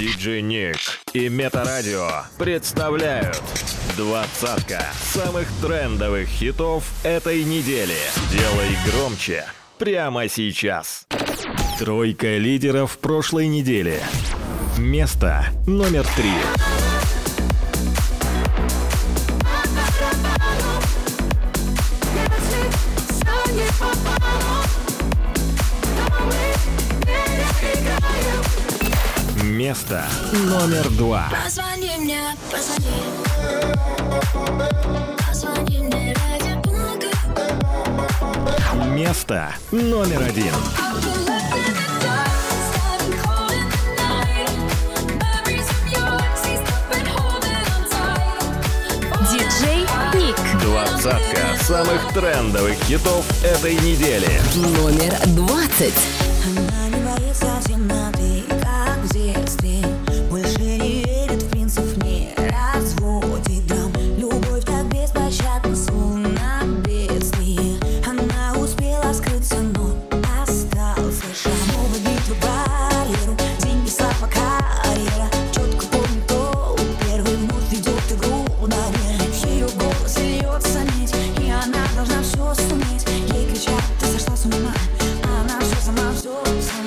DJ Nick и Метарадио представляют «Двадцатка» самых трендовых хитов этой недели. Делай громче прямо сейчас. Тройка лидеров прошлой недели. Место номер 3. Место номер 2. Место номер 1. DJ Nick. Двадцатка самых трендовых хитов этой недели. Номер 20. Она все сама, все.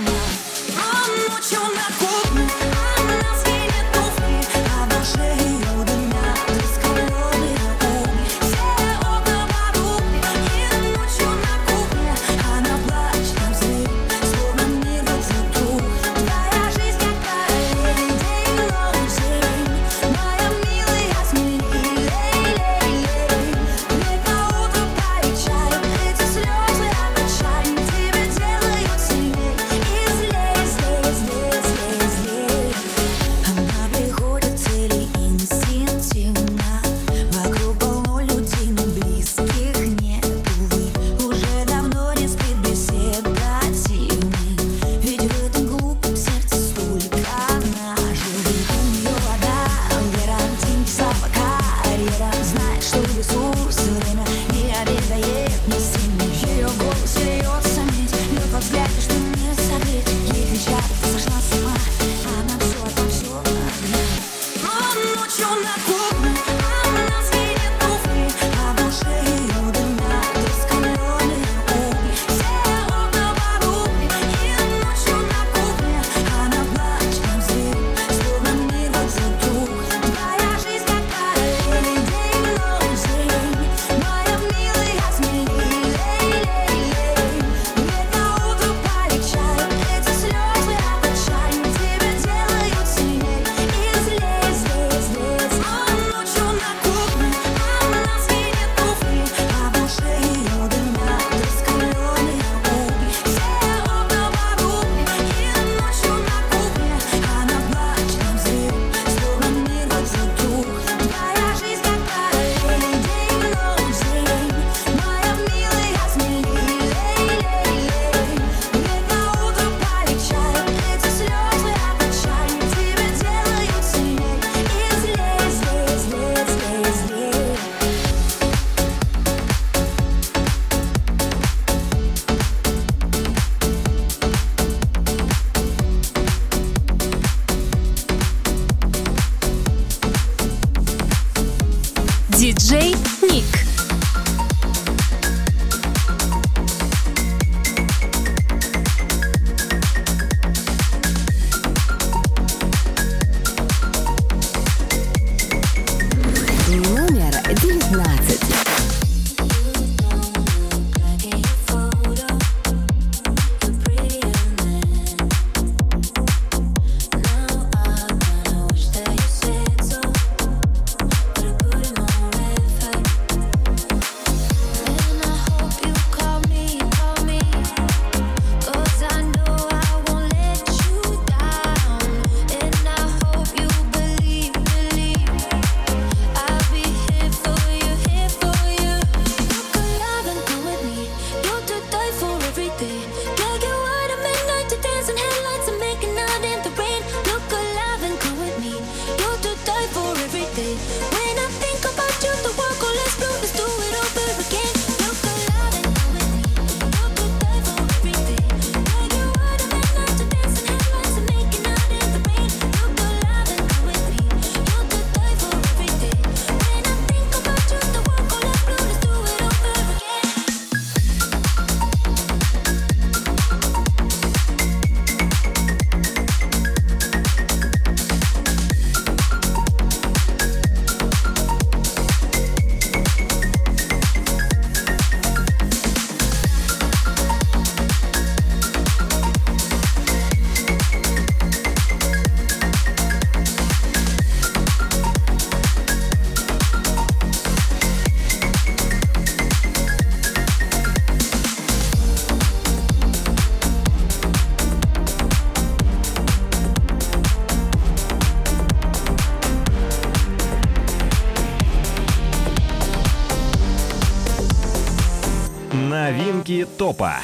новинки топа.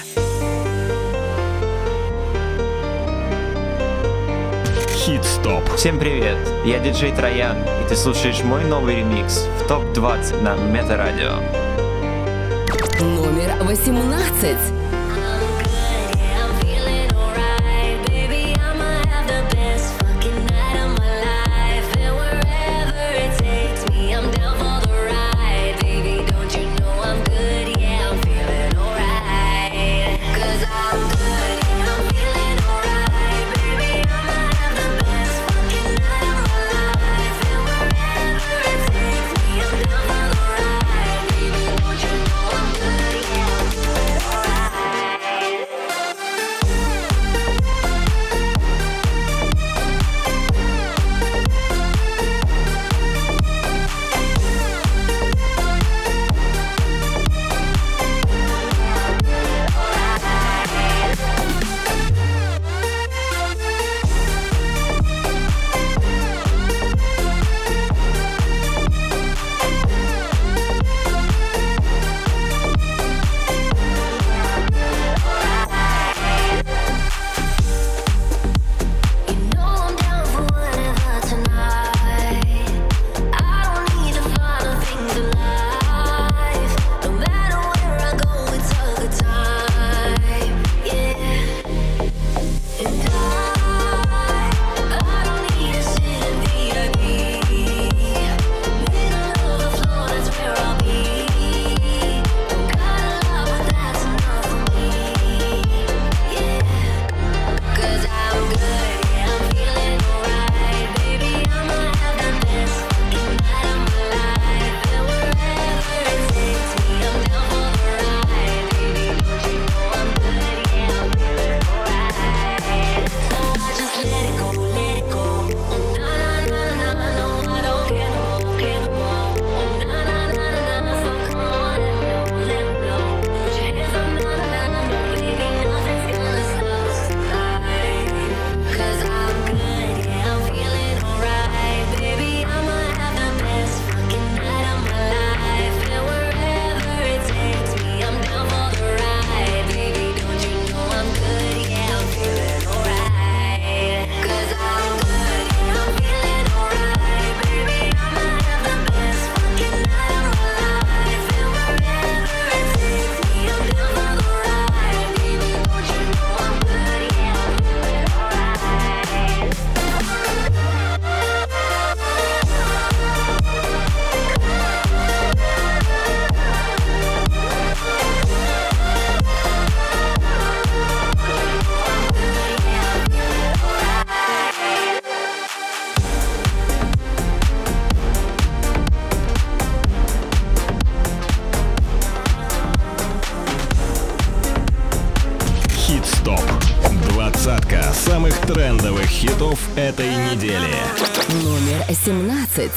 Хит-стоп. Всем привет, я DJ Trojan, и ты слушаешь мой новый ремикс в ТОП-20 на Метарадио. Номер 18. Двадцатка самых трендовых хитов этой недели. Номер 17.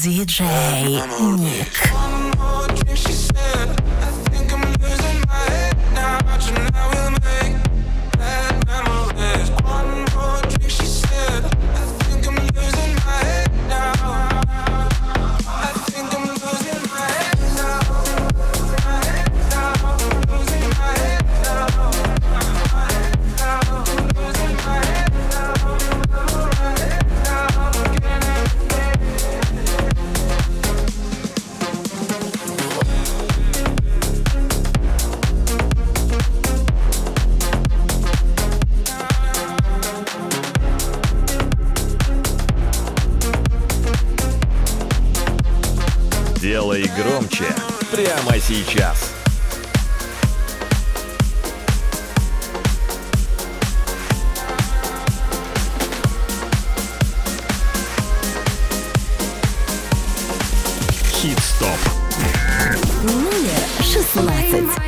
DJ Nick. Делай громче прямо сейчас. Хит-стоп. Номер 16.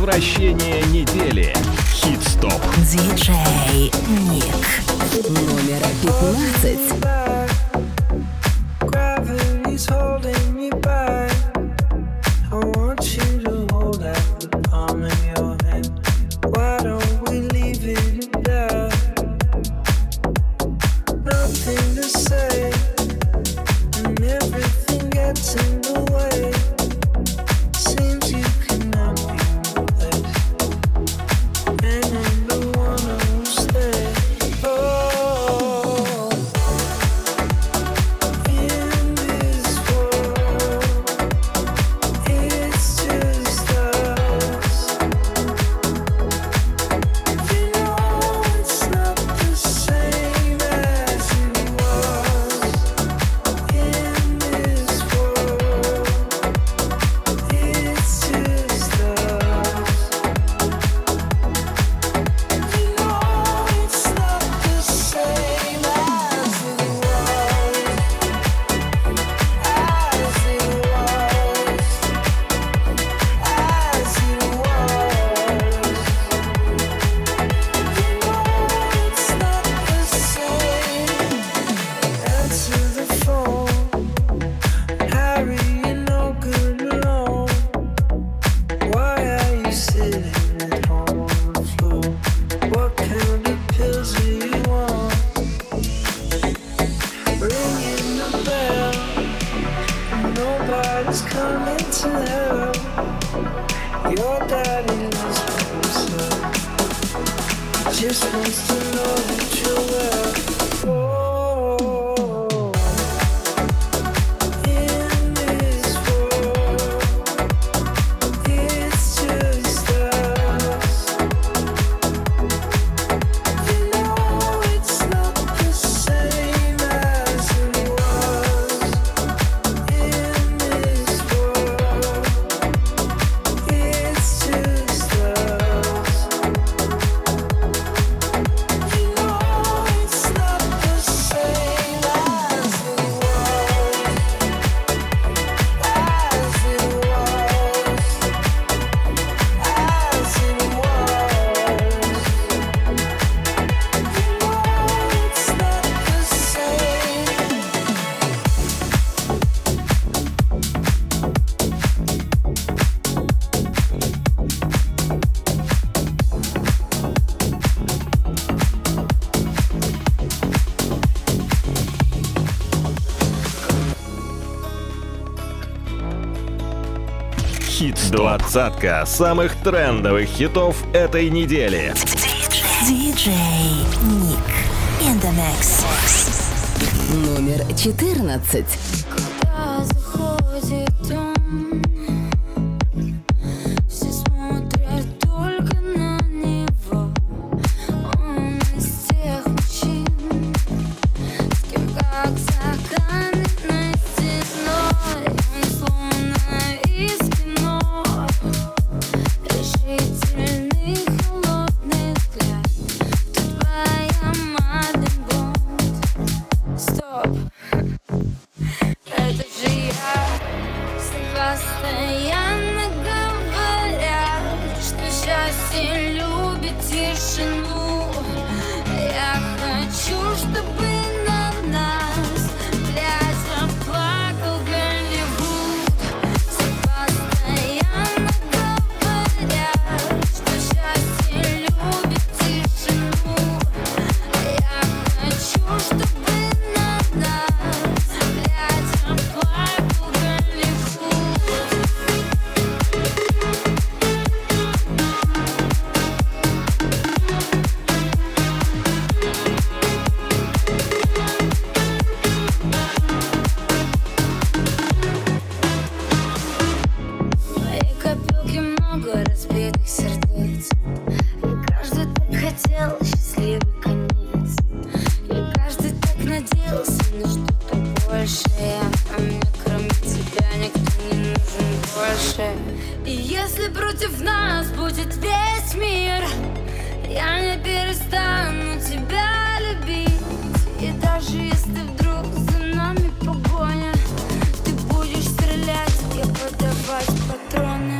возвращение недели. Хит-стоп. DJ Nick. Номер 15. Двадцатка самых трендовых хитов этой недели. DJ Nick in the mix. Номер 14. Патроны.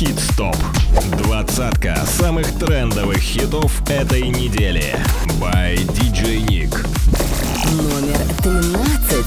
Хит-стоп. Двадцатка самых трендовых хитов этой недели. By DJ Nick. Номер 13.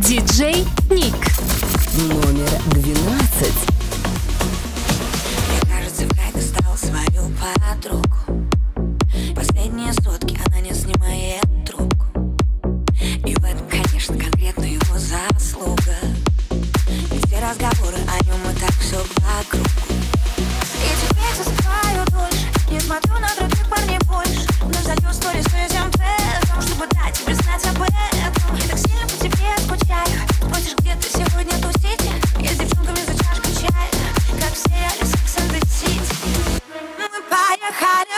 DJ Nick. Номер 12. Мне кажется, Кай достал свою подругу. Последние сутки она не снимает трубку. И в этом, конечно, конкретно его заслуга. И все разговоры о нем и так все по кругу. И теперь засыпаю дольше, не смотрю на других парней больше. Но задаю сторис с этим тезом, чтобы дать тебе знать об этом. Я так сильно по тебе скучаю. Хочешь где-то сегодня тусить? Я с девчонками за чашкой чая, как все Алиса в Сент-Сити. Мы поехали.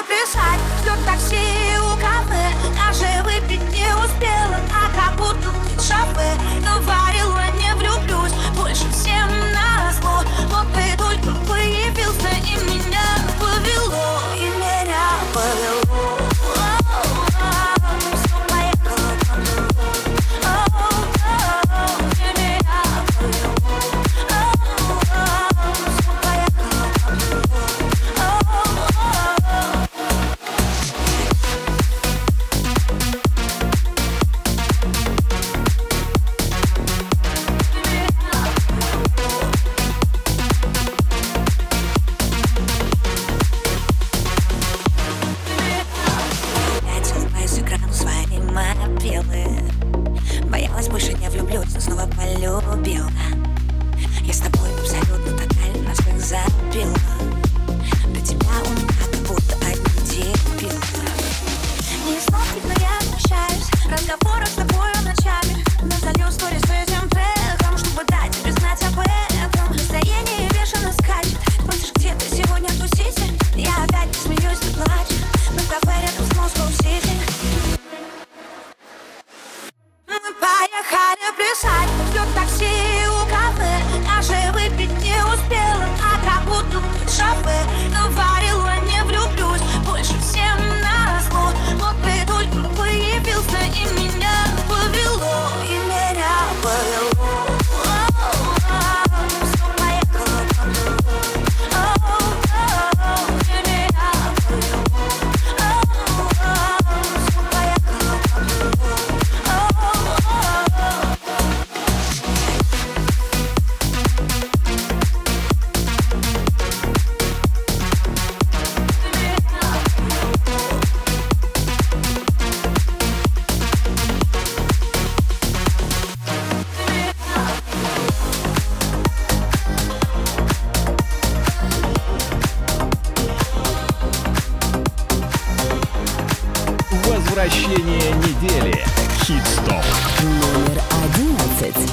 Возвращение недели. Хит-стоп. Номер 11.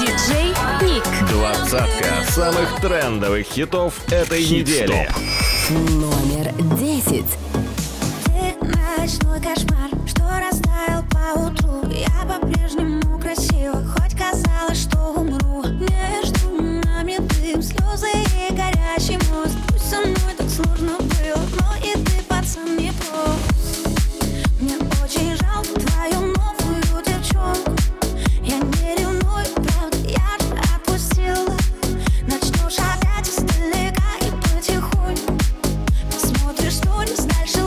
DJ Nick. Двадцатка самых трендовых хитов этой недели. Номер 10. Ты ночной кошмар, что растаял по утру. Я по-прежнему красива, хоть казалось, что умру. Между нами дым, слезы и горячий мост. Пусть со мной так сложно было, но и ты, пацан, не прост. Мне очень жалко твою новую девчонку. Я не ревную, правда, я же отпустила. Начнешь опять издалека и потихоньку посмотришь, что не знаешь.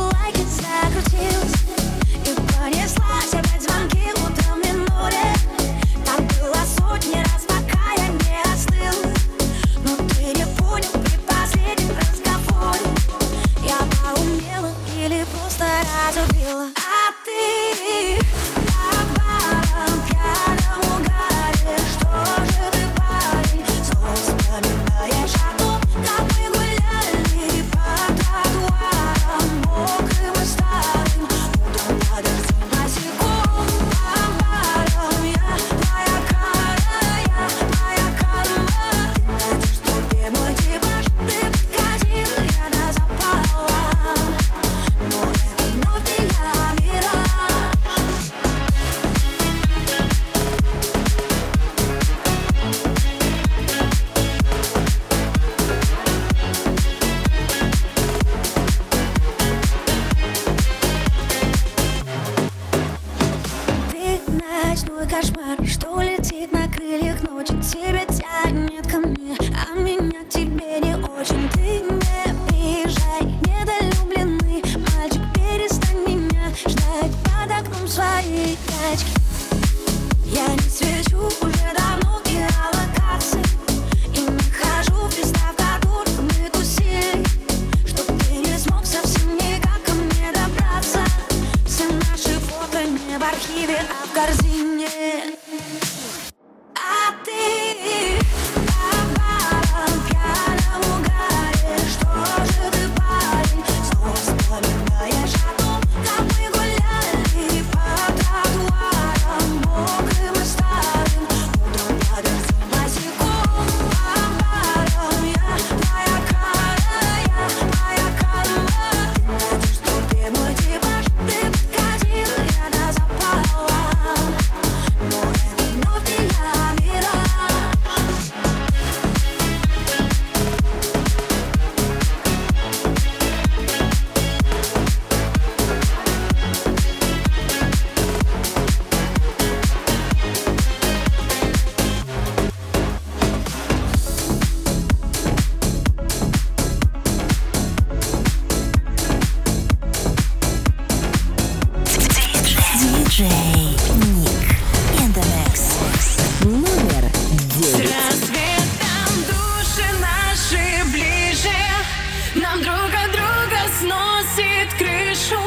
сносит крышу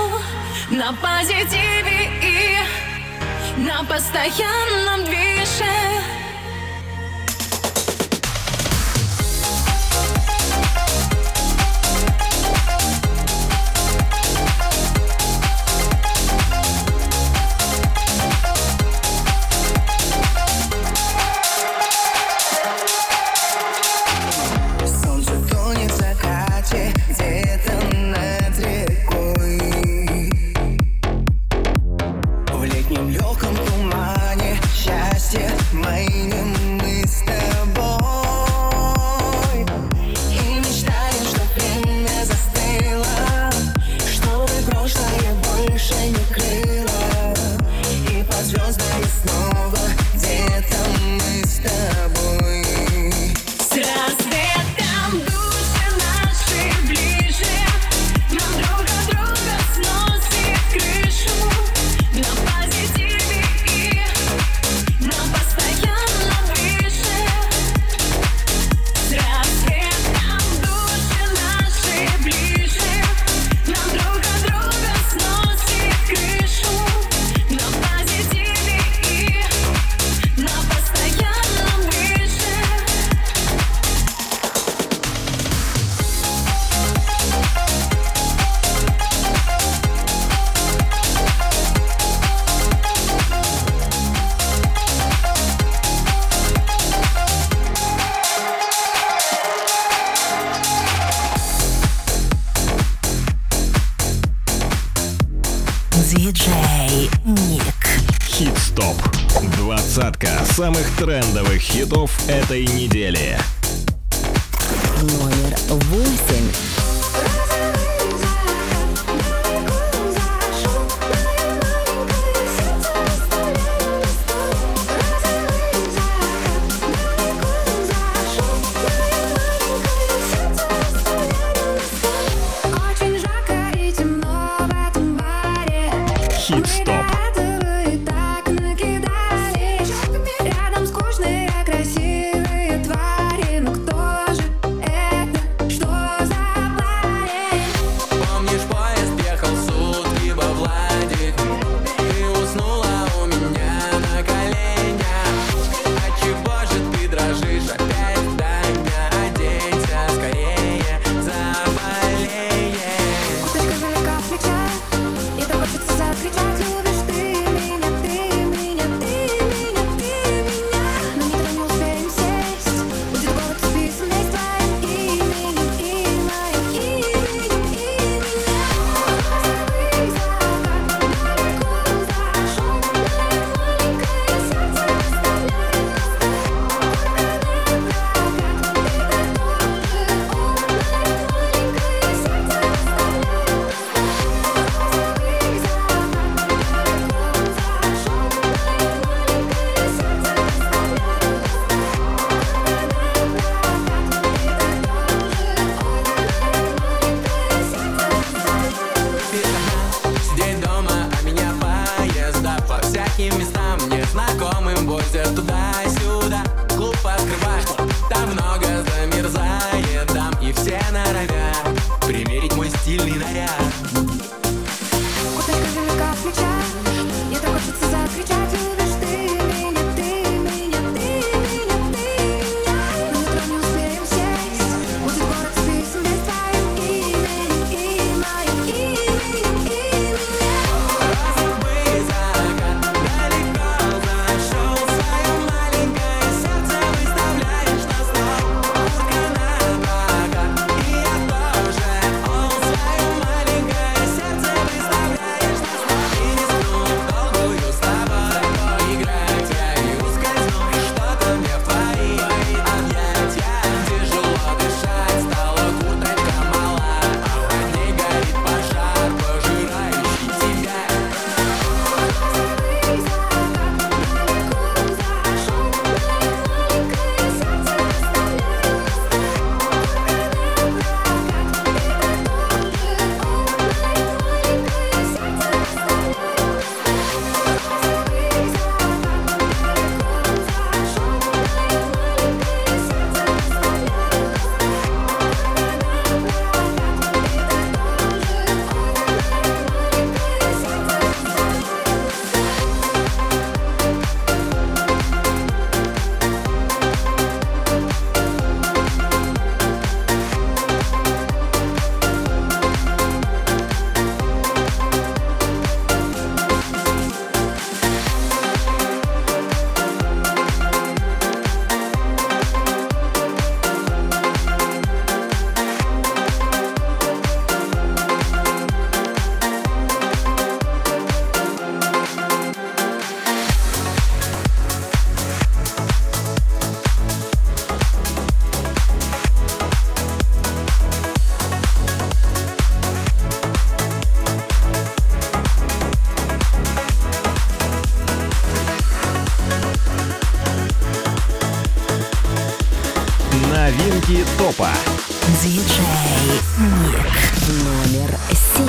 на позитиве и на постоянном движе. DJ Nick. Хит-стоп. Двадцатка самых трендовых хитов этой недели. Номер 8. Новинки топа. DJ Nick номер 7.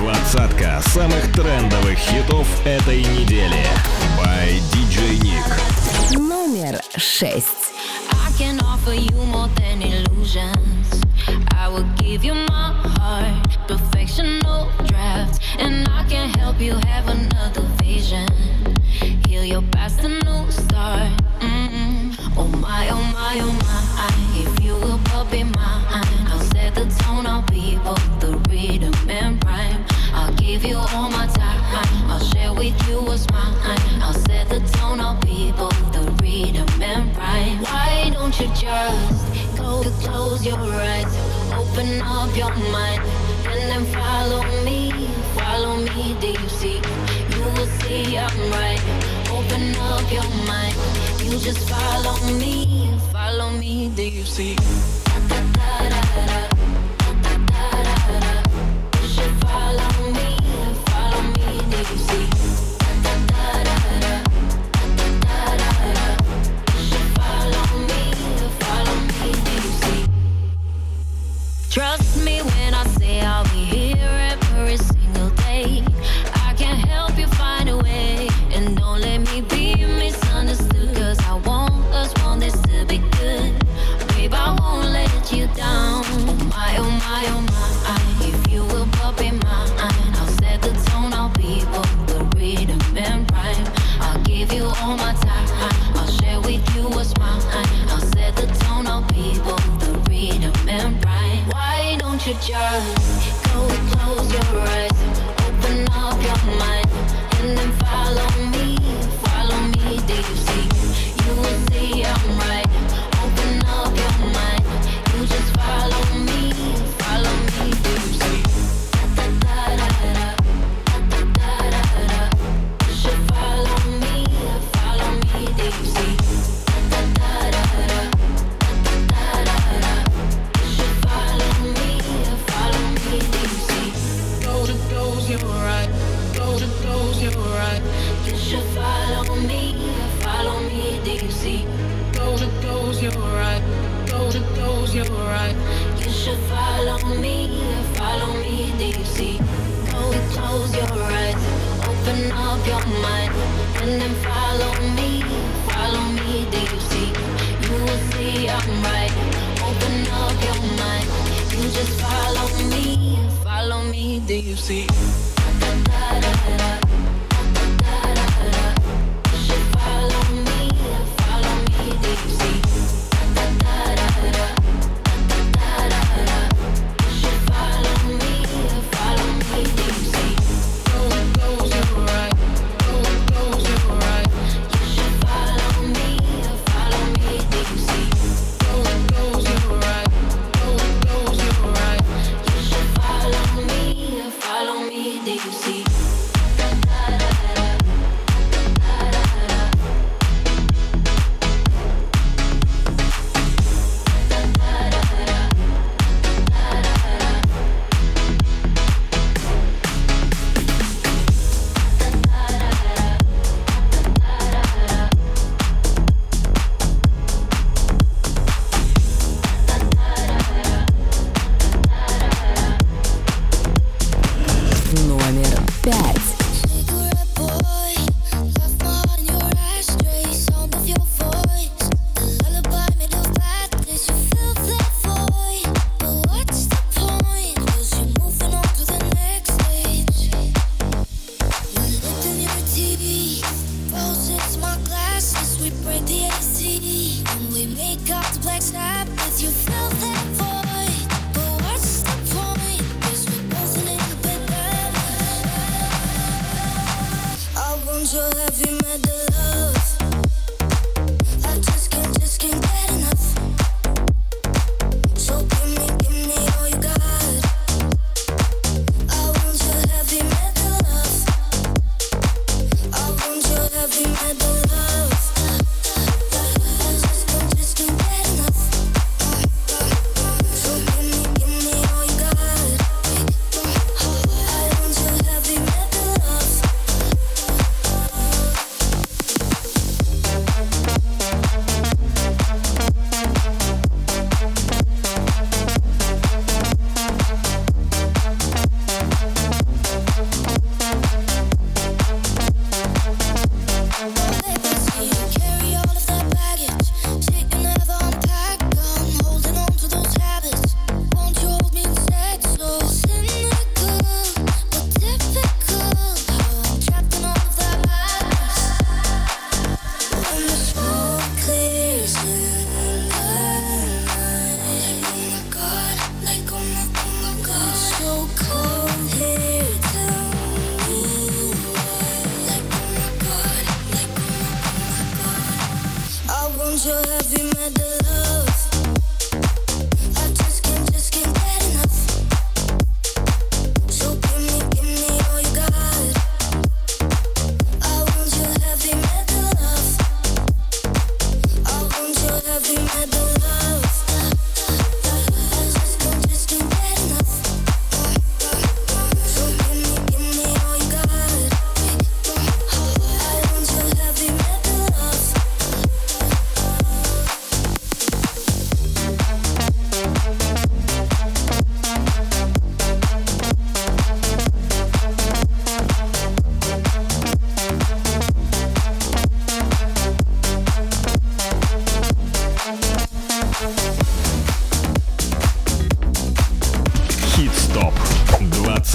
Двадцатка самых трендовых хитов этой недели. By DJ Nick. Номер 6. I can offer you more than illusions. I will give you my heart, perfectional draft. And I can help you have another vision. Heal your past and new start. Oh my, oh my, oh my. If you will but be mine, I'll set the tone, I'll be both the rhythm and rhyme. I'll give you all my time, I'll share with you what's mine. I'll set the tone, I'll be both the rhythm and rhyme. Why don't you just go to close your eyes, open up your mind, and then follow me, do you see? You will see I'm right, open up your mind, you just follow me, do you see? Follow me, do you see? Follow me, do you see? Trust me when I say I'll be here every single day. I can help you find a way, and don't let me be misunderstood. 'Cause I want this to be good, babe. I won't let you down. Oh my, oh my, oh my. If you will but be mine, I'll set the tone. I'll be both the rhythm and rhyme. I'll give you all my time. I'll share with you what's mine. I'll set the tone. I'll be both the rhythm and rhyme. Why don't you just go and close your eyes, open up your mind, and then follow me, do you see? You will see I'm right. Open up your mind, you just follow me, do you see? You should follow me, do you see? You should follow me, do you see? Go to close your eyes, go to close your eyes. You should follow me, do you see? Close your eyes, close your eyes. You should follow me, do you see? Close your eyes, open up your mind, and then follow me, do you see? You will see I'm right. Open up your mind, you just follow me, do you see? You should follow me, do you see?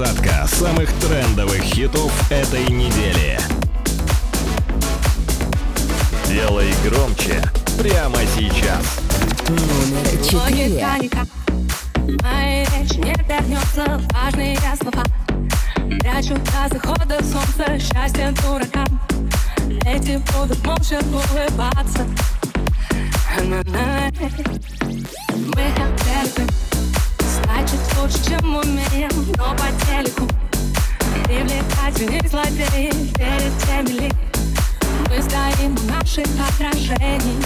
Двадцатка самых трендовых хитов этой недели. Делай громче прямо сейчас. Твоя тайка, моя речь не вернется, важные слова. Прячу до захода солнца, счастье дуракам. Эти будут молча улыбаться. Мы эксперты, значит лучше, чем умеем, но по телеку привлекательней злодеи перед теми ли. Мы стоим у наших отражений.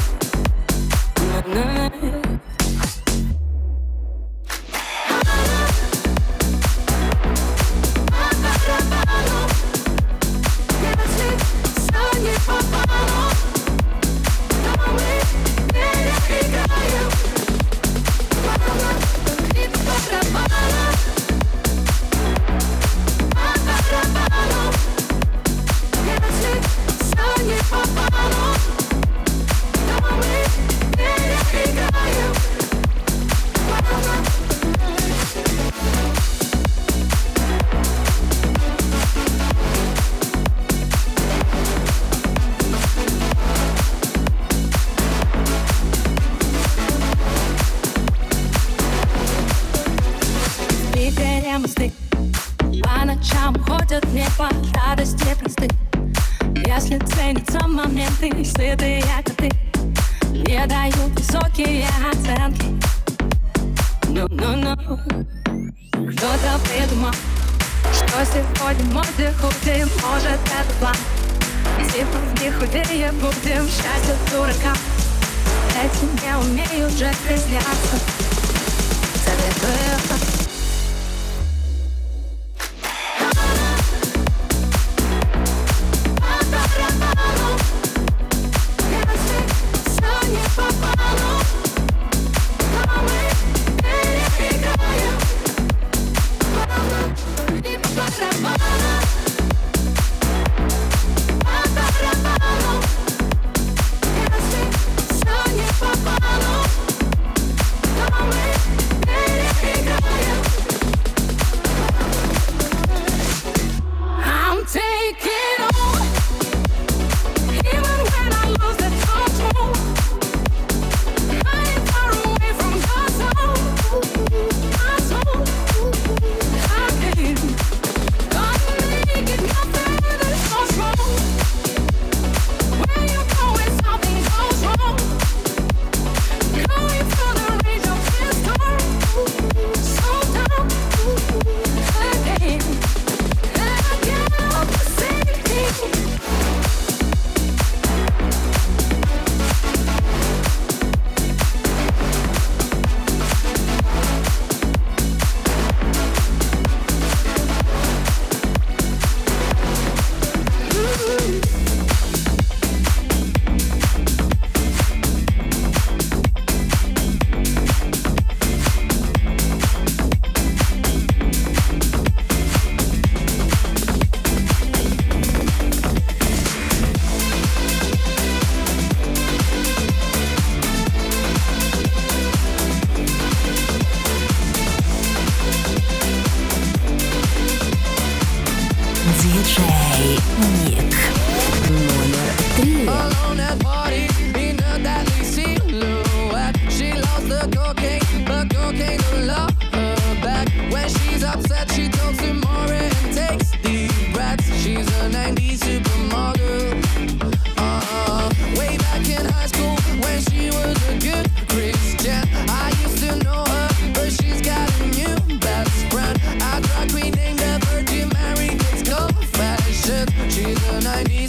She's a 90s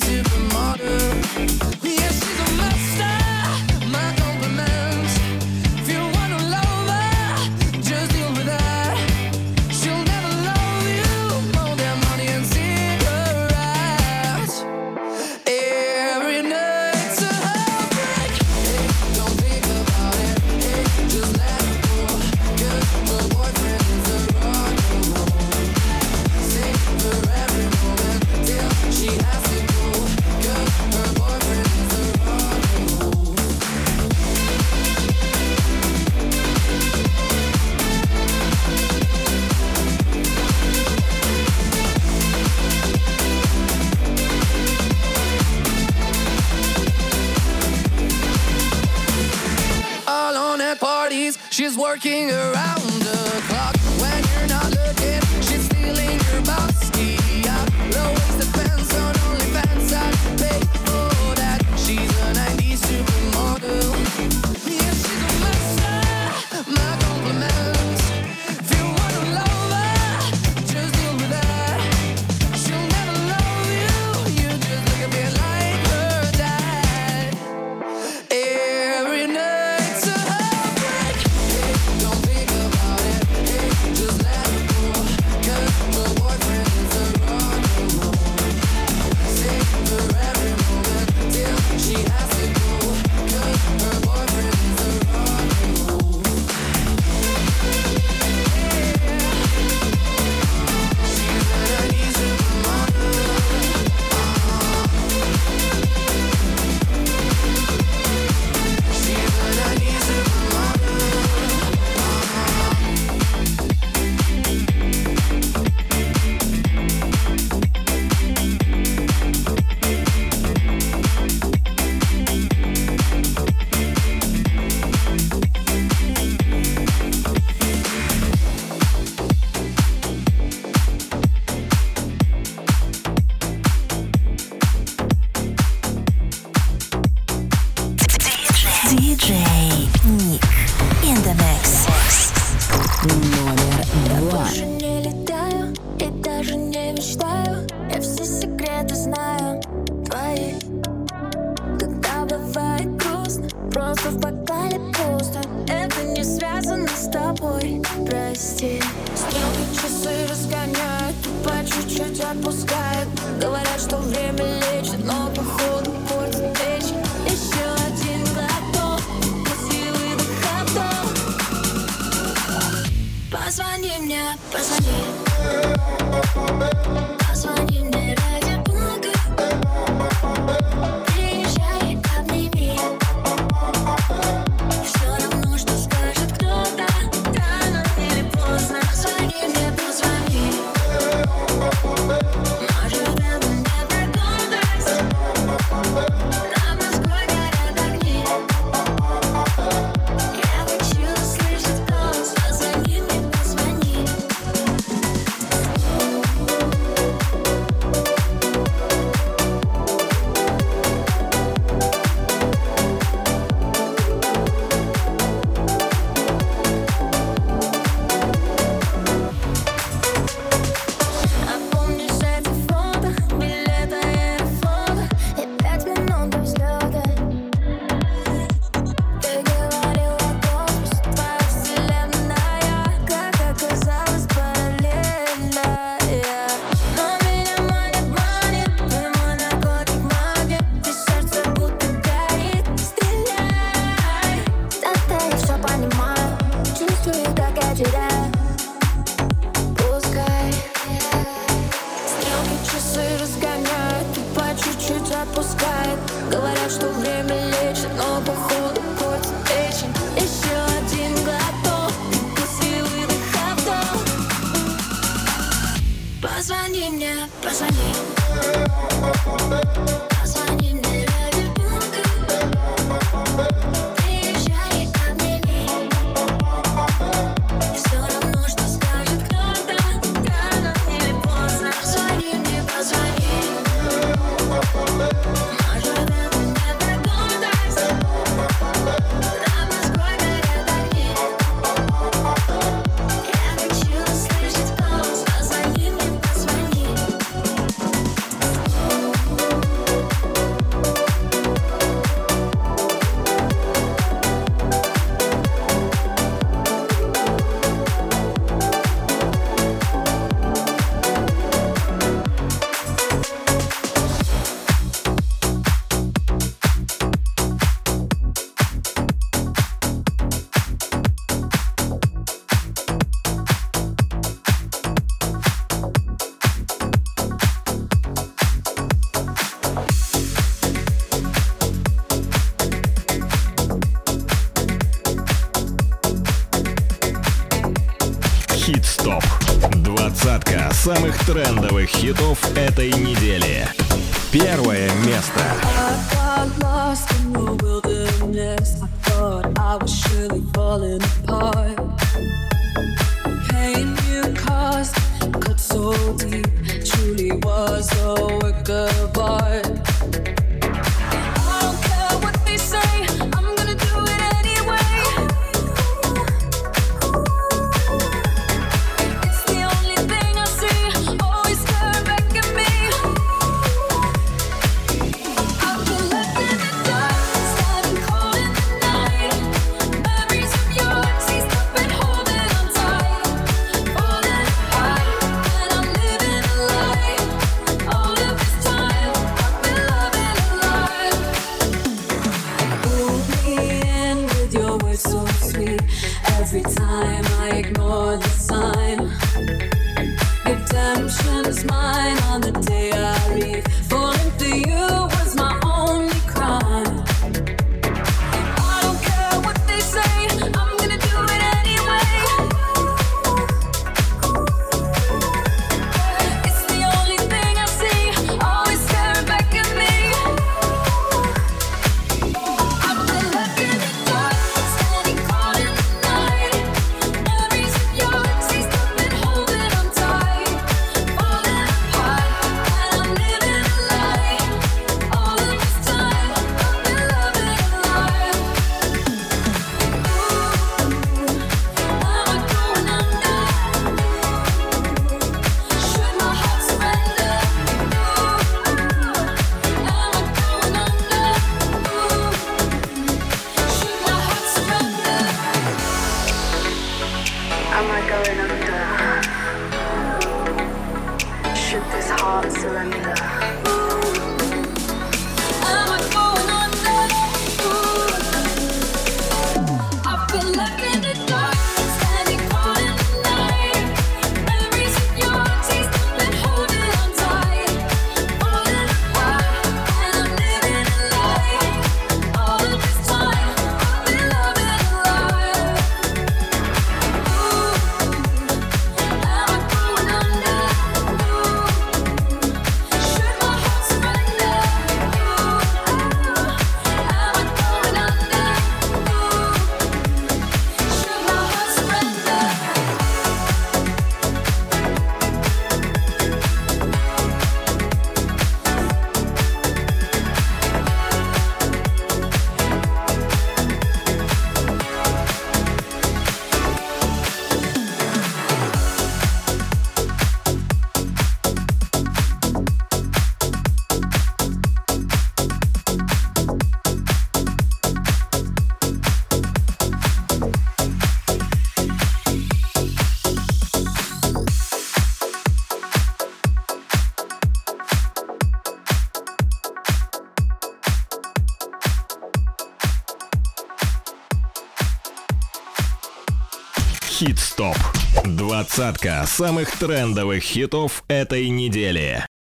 supermodel. Yeah, she's a at parties, she's working around the clock. When you're not looking, she's stealing your boxy. Low-waisted pants on OnlyFans, I pay for that. She's a 90s supermodel. Yeah, she's a master. My compliments. If you want to love her, just deal with her. She'll never love you. You just look a bit like her dad. Every night's a heartbreak. Hey, don't think about it. Hey, just let it go. 'Cause the boyfriend is a rock and roll. Save her every moment till she has to go. 'Cause her boyfriend is a rock and roll. She's a 90s supermodel. She's a 90s supermodel. DJ Nick in the mix. Номер 1. Я не летаю и даже не мечтаю. Я все секреты знаю твои. Когда бывает грустно, просто в бокале пусто. Это не связано с тобой, прости. Стрелки часы разгоняют, по чуть-чуть отпускают. Говорят, что время лечит, но походу портит речь. Еще один глоток, красивый выходок. Позвони мне, позвони. Позвони мне ради бога. Приезжай, обними. Все равно, что скажет кто-то. Рано или поздно. Позвони мне, позвони. Может, это не прогулась. Там насквозь горят огни. Я хочу услышать голос. Позвони мне, позвони. А помнишь эти фото, билеты и фото, и 5 минут до взлета. Ты говорила космос, твоя вселенная, как оказалось, параллельная. Но меня манит, мой наркотик магнит, и сердце будто горит. Стреляй, да-да, я все понимаю, чувствую, как я теряю. Пускай стрелки часы разгоняют и по чуть-чуть отпускают. Говорят, что время лечит, но походу портит речь. Еще один глоток, красивый выходок. Позвони мне, позвони. Позвони мне ради бога. Приезжай, обними. Все равно, что скажет кто-то. Рано или поздно. Позвони мне, позвони. Может, это не прогулась. Там насквозь горят огни. Я хочу услышать голос. Позвони мне, позвони. Хит-стоп. Двадцатка самых трендовых хитов этой недели. Первое место. I got lost in the wilderness. goodness, I thought I was surely falling apart. The pain you caused cut so deep, truly was a work of art. I don't care what they say, I'm gonna do it anyway. Хит-стоп. Двадцатка самых трендовых хитов этой недели.